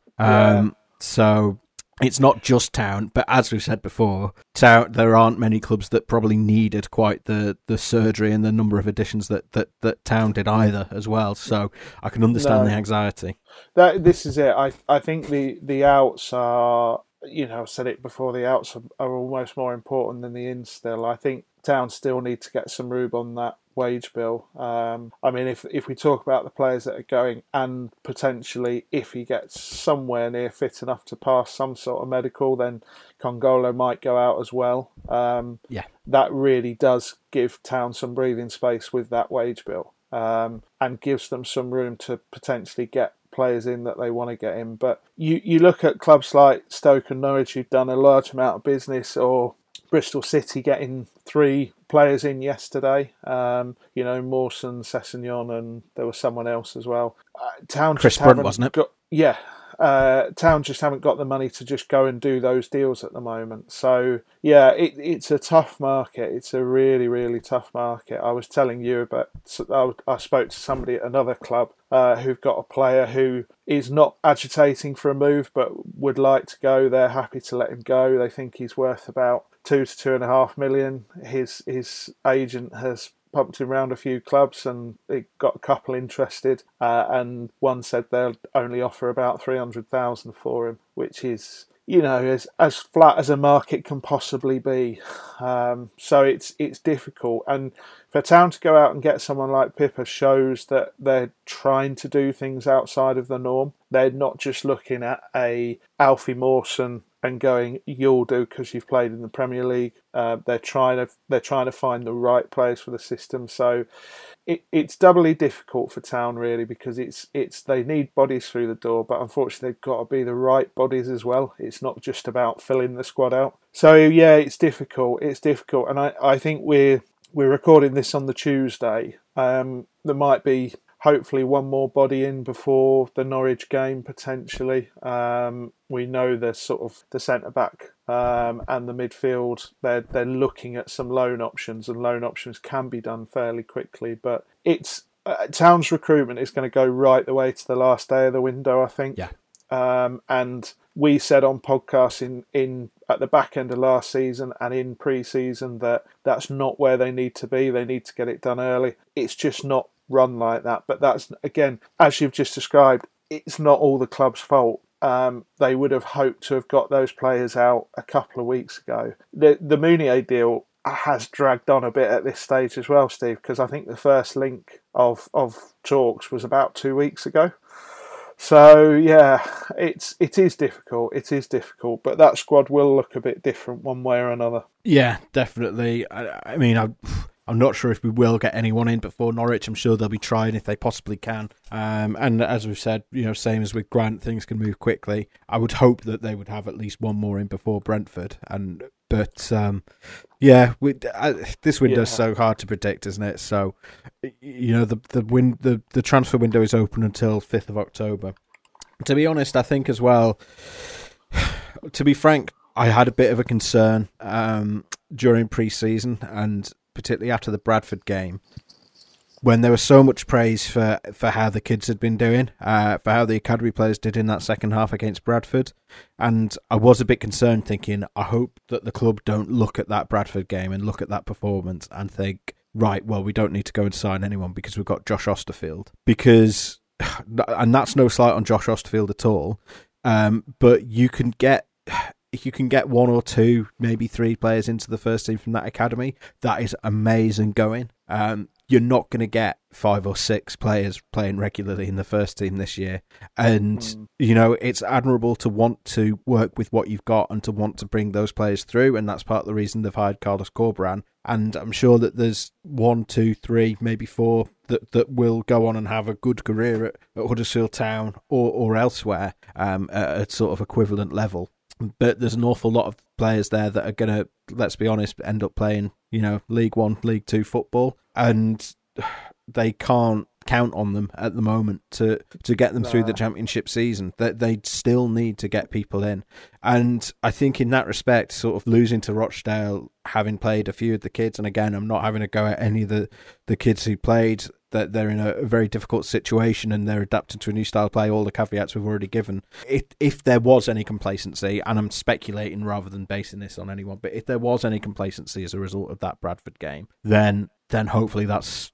So it's not just Town, but as we've said before, Town, there aren't many clubs that probably needed quite the surgery and the number of additions that Town did either as well. So I can understand the anxiety. This is it. I think the outs are, you know, I've said it before, the outs are almost more important than the ins still. I think Town still need to get some room on that wage bill. I mean, if we talk about the players that are going, and potentially if he gets somewhere near fit enough to pass some sort of medical, then Congolo might go out as well. That really does give Town some breathing space with that wage bill, and gives them some room to potentially get players in that they want to get in. But you look at clubs like Stoke and Norwich who've done a large amount of business, or Bristol City getting 3 players in yesterday. You know, Mawson, Sessegnon, and there was someone else as well. Town, Chris Brunt, wasn't it? Yeah. Town just haven't got the money to just go and do those deals at the moment. So, yeah, it's a tough market. It's a really, really tough market. I was telling you about... I spoke to somebody at another club who've got a player who is not agitating for a move but would like to go. They're happy to let him go. They think he's worth about 2 to 2.5 million. His agent has pumped him around a few clubs and it got a couple interested, and one said they'll only offer about 300,000 for him, which is, you know, as flat as a market can possibly be. So it's difficult, and for Town to go out and get someone like Pipa shows that they're trying to do things outside of the norm. They're not just looking at a Alfie Mawson and going, you'll do because you've played in the Premier League. They're trying to find the right players for the system. So it's doubly difficult for Town really, because it's they need bodies through the door, but unfortunately they've got to be the right bodies as well. It's not just about filling the squad out. So yeah, it's difficult. It's difficult, and I think we're recording this on the Tuesday. There might be, hopefully, one more body in before the Norwich game, potentially. We know there's sort of the centre-back and the midfield. They're looking at some loan options, and loan options can be done fairly quickly. But it's Town's recruitment is going to go right the way to the last day of the window, I think. Yeah. And we said on podcasts in at the back end of last season and in pre-season that that's not where they need to be. They need to get it done early. It's just not run like that. But that's, again, as you've just described, it's not all the club's fault. They would have hoped to have got those players out a couple of weeks ago. The Mounié deal has dragged on a bit at this stage as well, Steve, because I think the first link of talks was about 2 weeks ago. So yeah, it is difficult. It is difficult, but that squad will look a bit different one way or another. Yeah, definitely. I'm not sure if we will get anyone in before Norwich. I'm sure they'll be trying if they possibly can. And as we've said, you know, same as with Grant, things can move quickly. I would hope that they would have at least one more in before Brentford. This window's so hard to predict, isn't it? So, you know, the transfer window is open until 5th of October. To be honest, I think as well, to be frank, I had a bit of a concern during pre-season, and particularly after the Bradford game, when there was so much praise for how the kids had been doing, for how the academy players did in that second half against Bradford. And I was a bit concerned, thinking, I hope that the club don't look at that Bradford game and look at that performance and think, right, well, we don't need to go and sign anyone because we've got Josh Osterfield. And that's no slight on Josh Osterfield at all. But if you can get 1 or 2, maybe 3 players into the first team from that academy, that is amazing going. You're not going to get 5 or 6 players playing regularly in the first team this year. And, you know, it's admirable to want to work with what you've got and to want to bring those players through. And that's part of the reason they've hired Carlos Corberán. And I'm sure that there's 1, 2, 3, maybe 4 that will go on and have a good career at Huddersfield Town or elsewhere at sort of equivalent level. But there's an awful lot of players there that are going to, let's be honest, end up playing, you know, League 1, League 2 football, and they can't count on them at the moment to get them through the championship season. They still need to get people in. And I think in that respect, sort of losing to Rochdale, having played a few of the kids, and again, I'm not having a go at any of the kids who played, that they're in a very difficult situation and they're adapted to a new style of play, all the caveats we've already given. If there was any complacency, and I'm speculating rather than basing this on anyone, but if there was any complacency as a result of that Bradford game, then hopefully that's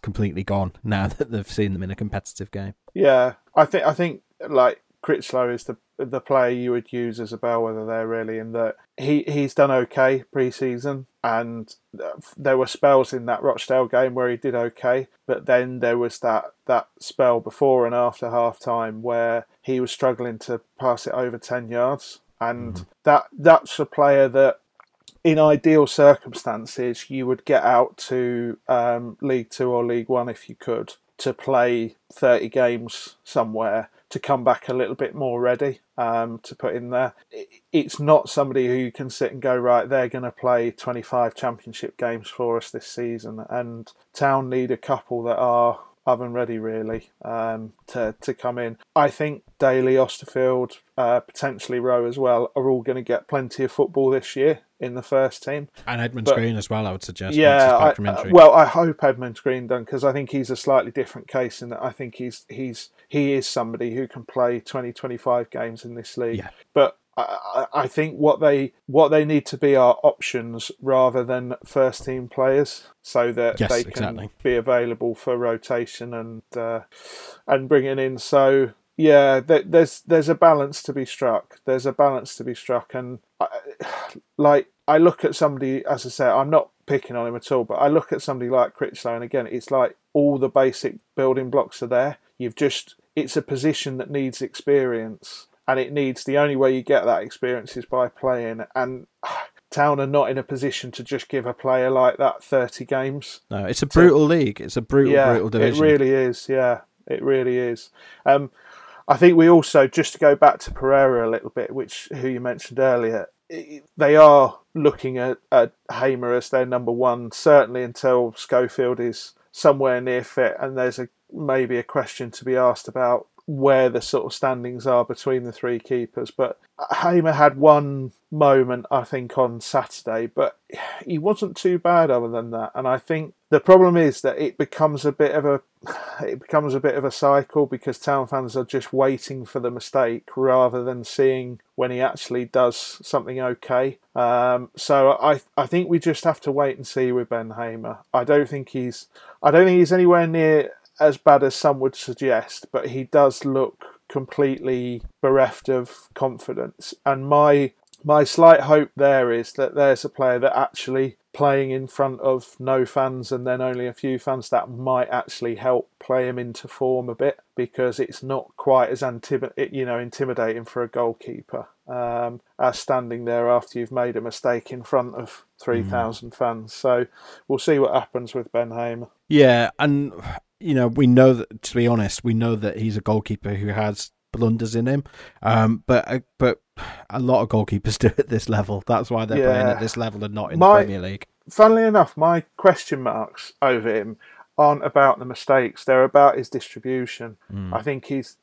completely gone now that they've seen them in a competitive game. Yeah, I think like Critchlow is the player you would use as a bellwether there, really, in that he's done okay pre-season, and there were spells in that Rochdale game where he did okay, but then there was that spell before and after half-time where he was struggling to pass it over 10 yards, and that's a player that in ideal circumstances you would get out to League 2 or League 1 if you could, to play 30 games somewhere to come back a little bit more ready to put in there. It's not somebody who you can sit and go, right, they're going to play 25 championship games for us this season. And Town need a couple that are oven ready, really, to come in. I think Daly, Osterfield, potentially Rowe as well, are all going to get plenty of football this year in the first team. And Edmund Green as well, I would suggest. Yeah, I hope Edmund Green done, because I think he's a slightly different case in that I think he is somebody who can play 20, 25 games in this league. Yeah. But I think what they need to be are options rather than first team players, so that they can be available for rotation and bringing in. So yeah, there's a balance to be struck. And I look at somebody, as I say, I'm not picking on him at all, but I look at somebody like Critchlow, and again, it's like all the basic building blocks are there. It's a position that needs experience. And the only way you get that experience is by playing. And Town are not in a position to just give a player like that 30 games. No, it's a brutal league. It's a brutal division. It really is. Yeah, it really is. I think we also, just to go back to Pereira a little bit, who you mentioned earlier, they are looking at Hamer as their number one, certainly until Schofield is somewhere near fit. And there's maybe a question to be asked about where the sort of standings are between the three keepers. But Hamer had one moment, I think, on Saturday, but he wasn't too bad other than that. And I think the problem is that it becomes a bit of a cycle, because Town fans are just waiting for the mistake rather than seeing when he actually does something okay. So I think we just have to wait and see with Ben Hamer. I don't think he's anywhere near as bad as some would suggest, but he does look completely bereft of confidence. And my slight hope there is that there's a player that actually playing in front of no fans and then only a few fans, that might actually help play him into form a bit, because it's not quite as intimidating for a goalkeeper as standing there after you've made a mistake in front of 3,000 fans. So we'll see what happens with Ben Hamer. Yeah, and we know that, to be honest, he's a goalkeeper who has blunders in him. But a lot of goalkeepers do at this level. That's why they're playing at this level and not in the Premier League. Funnily enough, my question marks over him aren't about the mistakes. They're about his distribution. I think he's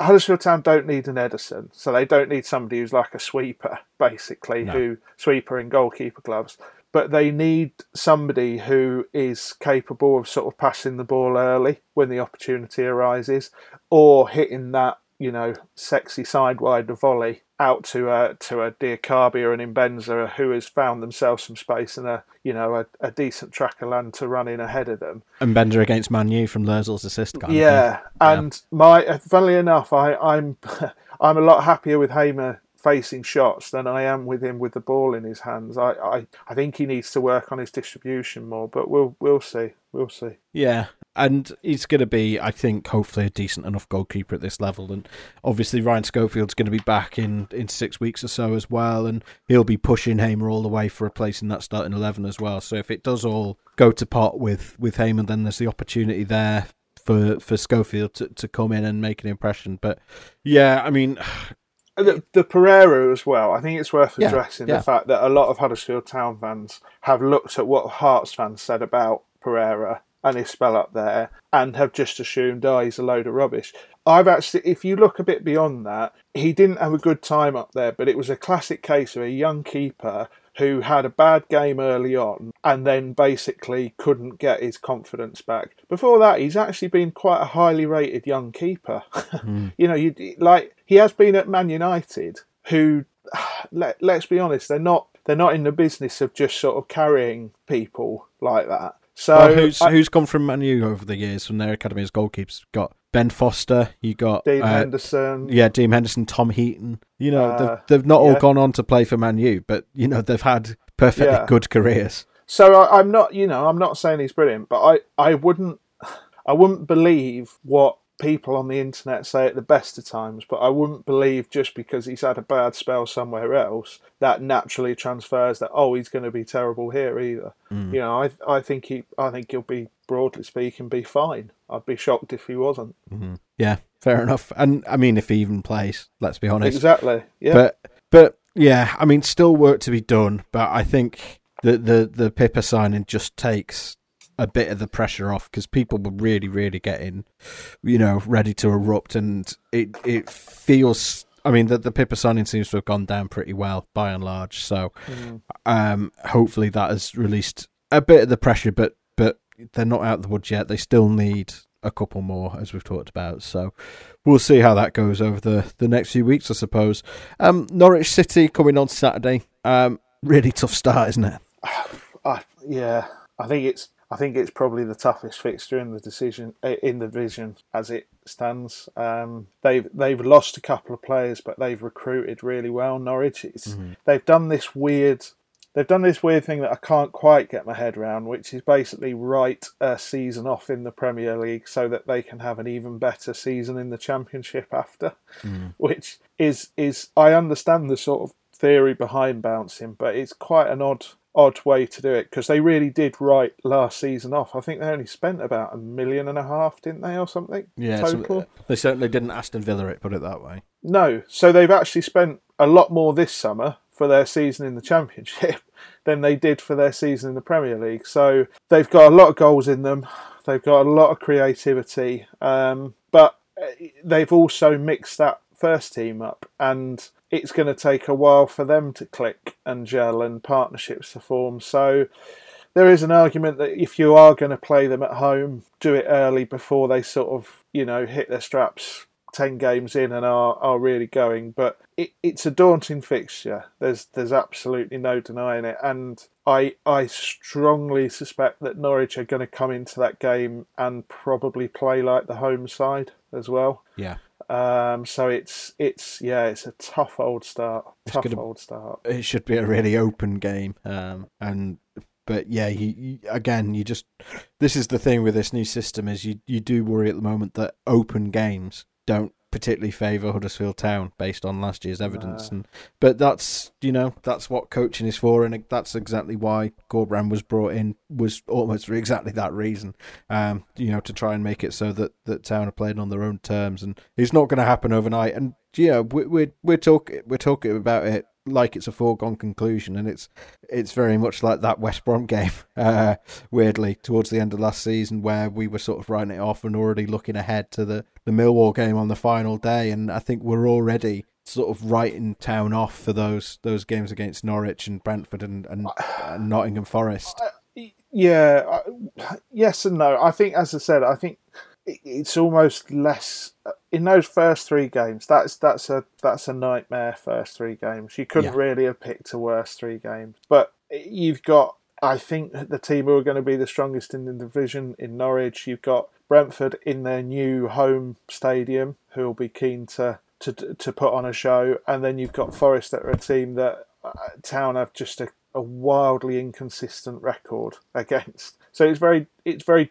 Huddersfield Town don't need an Ederson, so they don't need somebody who's like a sweeper, basically, sweeper in goalkeeper gloves. But they need somebody who is capable of sort of passing the ball early when the opportunity arises, or hitting that, sexy sidewide volley out to a Diakhaby or an Mbenza who has found themselves some space and a decent track of land to run in ahead of them. Mbenza against Manu from Lurzel's assist. Funnily enough, I'm I'm a lot happier with Hamer facing shots than I am with him with the ball in his hands. I think he needs to work on his distribution more, but we'll see. Yeah, and he's going to be, I think, hopefully a decent enough goalkeeper at this level. And obviously Ryan Schofield's going to be back in 6 weeks or so as well, and he'll be pushing Hamer all the way for a place in that starting 11 as well. So if it does all go to pot with Hamer, then there's the opportunity there for Schofield to come in and make an impression. But yeah, I mean... The Pereira as well, I think it's worth addressing the fact that a lot of Huddersfield Town fans have looked at what Hearts fans said about Pereira and his spell up there and have just assumed, he's a load of rubbish. I've actually, if you look a bit beyond that, he didn't have a good time up there, but it was a classic case of a young keeper who had a bad game early on and then basically couldn't get his confidence back. Before that, he's actually been quite a highly rated young keeper. He has been at Man United, who, let's be honest, they're not in the business of just sort of carrying people like that. So who's come from Man U over the years from their academy as goalkeepers? You've got Ben Foster, you got Dean Henderson. Yeah, Dean Henderson, Tom Heaton. They've not all gone on to play for Man U, but they've had perfectly good careers. So I'm not saying he's brilliant, but I wouldn't believe what people on the internet say at the best of times, but I wouldn't believe just because he's had a bad spell somewhere else that naturally transfers that he's going to be terrible here either. I think he'll be broadly speaking, be fine. I'd be shocked if he wasn't. Mm-hmm. Yeah, fair enough. And, I mean, if he even plays, let's be honest. Exactly, yeah. But yeah, I mean, still work to be done, but I think the Pipa signing just takes a bit of the pressure off, because people were really, really getting, you know, ready to erupt, and it feels... I mean, the Pipa signing seems to have gone down pretty well, by and large, so hopefully that has released a bit of the pressure, but they're not out of the woods yet. They still need a couple more, as we've talked about, so we'll see how that goes over the next few weeks, I suppose. Norwich City coming on Saturday. Really tough start, isn't it? Yeah, I think it's probably the toughest fixture in the division as it stands. They've lost a couple of players, but they've recruited really well. Norwich, they've done this weird thing that I can't quite get my head around, which is basically write a season off in the Premier League so that they can have an even better season in the Championship after. Which is I understand the sort of theory behind bouncing, but it's quite an odd way to do it, because they really did write last season off. I think they only spent about $1.5 million, didn't they, or something? Yeah, total. So they certainly didn't Aston Villa it, put it that way. No, so they've actually spent a lot more this summer for their season in the Championship than they did for their season in the Premier League. So they've got a lot of goals in them. They've got a lot of creativity, but they've also mixed that first team up, and it's going to take a while for them to click and gel and partnerships to form. So there is an argument that if you are going to play them at home, do it early before they sort of, you know, hit their straps 10 games in and are really going. But it's a daunting fixture. There's absolutely no denying it. And I strongly suspect that Norwich are going to come into that game and probably play like the home side as well. Yeah. So it's a tough old start. It should be a really open game. This is the thing with this new system, is you do worry at the moment that open games don't particularly favour Huddersfield Town based on last year's evidence. But that's what coaching is for, and that's exactly why Corberán was brought in, was almost for exactly that reason, to try and make it so that Town are playing on their own terms, and it's not going to happen overnight. And we're talking about it like it's a foregone conclusion, and it's very much like that West Brom game, weirdly, towards the end of last season, where we were sort of writing it off and already looking ahead to the Millwall game on the final day. And I think we're already sort of writing Town off for those games against Norwich and Brentford and Nottingham Forest. Yes and no. I think, as I said, it's almost less in those first three games. That's a nightmare first three games. You couldn't really have picked a worse three games. But you've got, I think, the team who are going to be the strongest in the division in Norwich. You've got Brentford in their new home stadium, who will be keen to put on a show, and then you've got Forest, that are a team that Town have just a wildly inconsistent record against. So it's very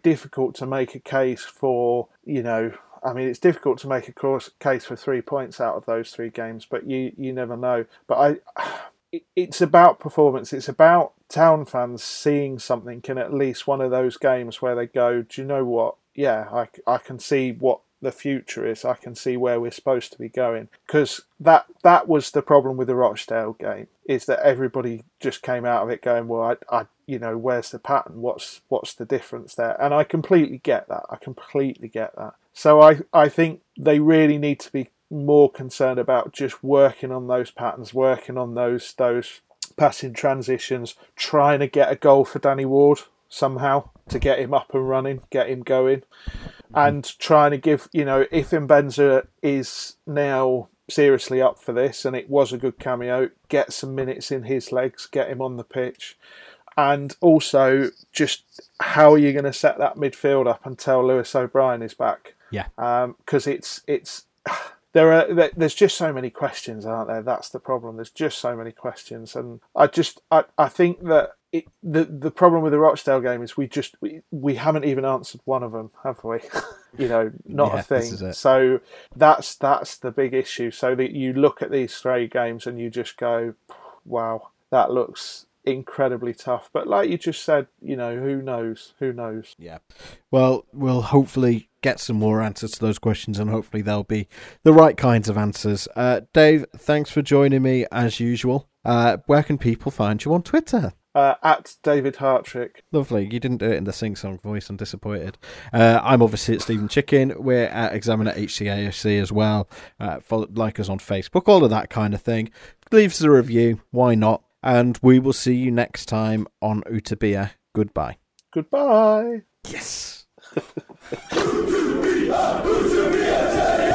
difficult to make a case for, it's difficult to make a case for 3 points out of those three games, but you never know. But it's about performance. It's about Town fans seeing something in at least one of those games where they go, do you know what? Yeah, I can see what the future is. I can see where we're supposed to be going. Because that was the problem with the Rochdale game, is that everybody just came out of it going, well, I where's the pattern? What's the difference there? And I completely get that. So I think they really need to be more concerned about just working on those patterns, working on those passing transitions, trying to get a goal for Danny Ward somehow to get him up and running, get him going, and trying to give, if Mbenza is now seriously up for this, and it was a good cameo, get some minutes in his legs, get him on the pitch. And also, just how are you going to set that midfield up until Lewis O'Brien is back? Yeah, because there's just so many questions, aren't there? That's the problem. There's just so many questions, and I think that the problem with the Rochdale game is we haven't even answered one of them, have we? Not a thing. So that's the big issue. So that you look at these three games and you just go, wow, that looks incredibly tough. But like you just said, you know, who knows? Yeah. Well, we'll hopefully get some more answers to those questions, and hopefully they'll be the right kinds of answers. Dave, thanks for joining me as usual. Where can people find you on Twitter? At David Hartrick. Lovely. You didn't do it in the sing-song voice. I'm disappointed. I'm obviously at Stephen Chicken. We're at Examiner HCAFC as well. Like us on Facebook, all of that kind of thing. Leave us a review. Why not? And we will see you next time on Utabia. Goodbye. Goodbye. Yes. Utabia, Utabia.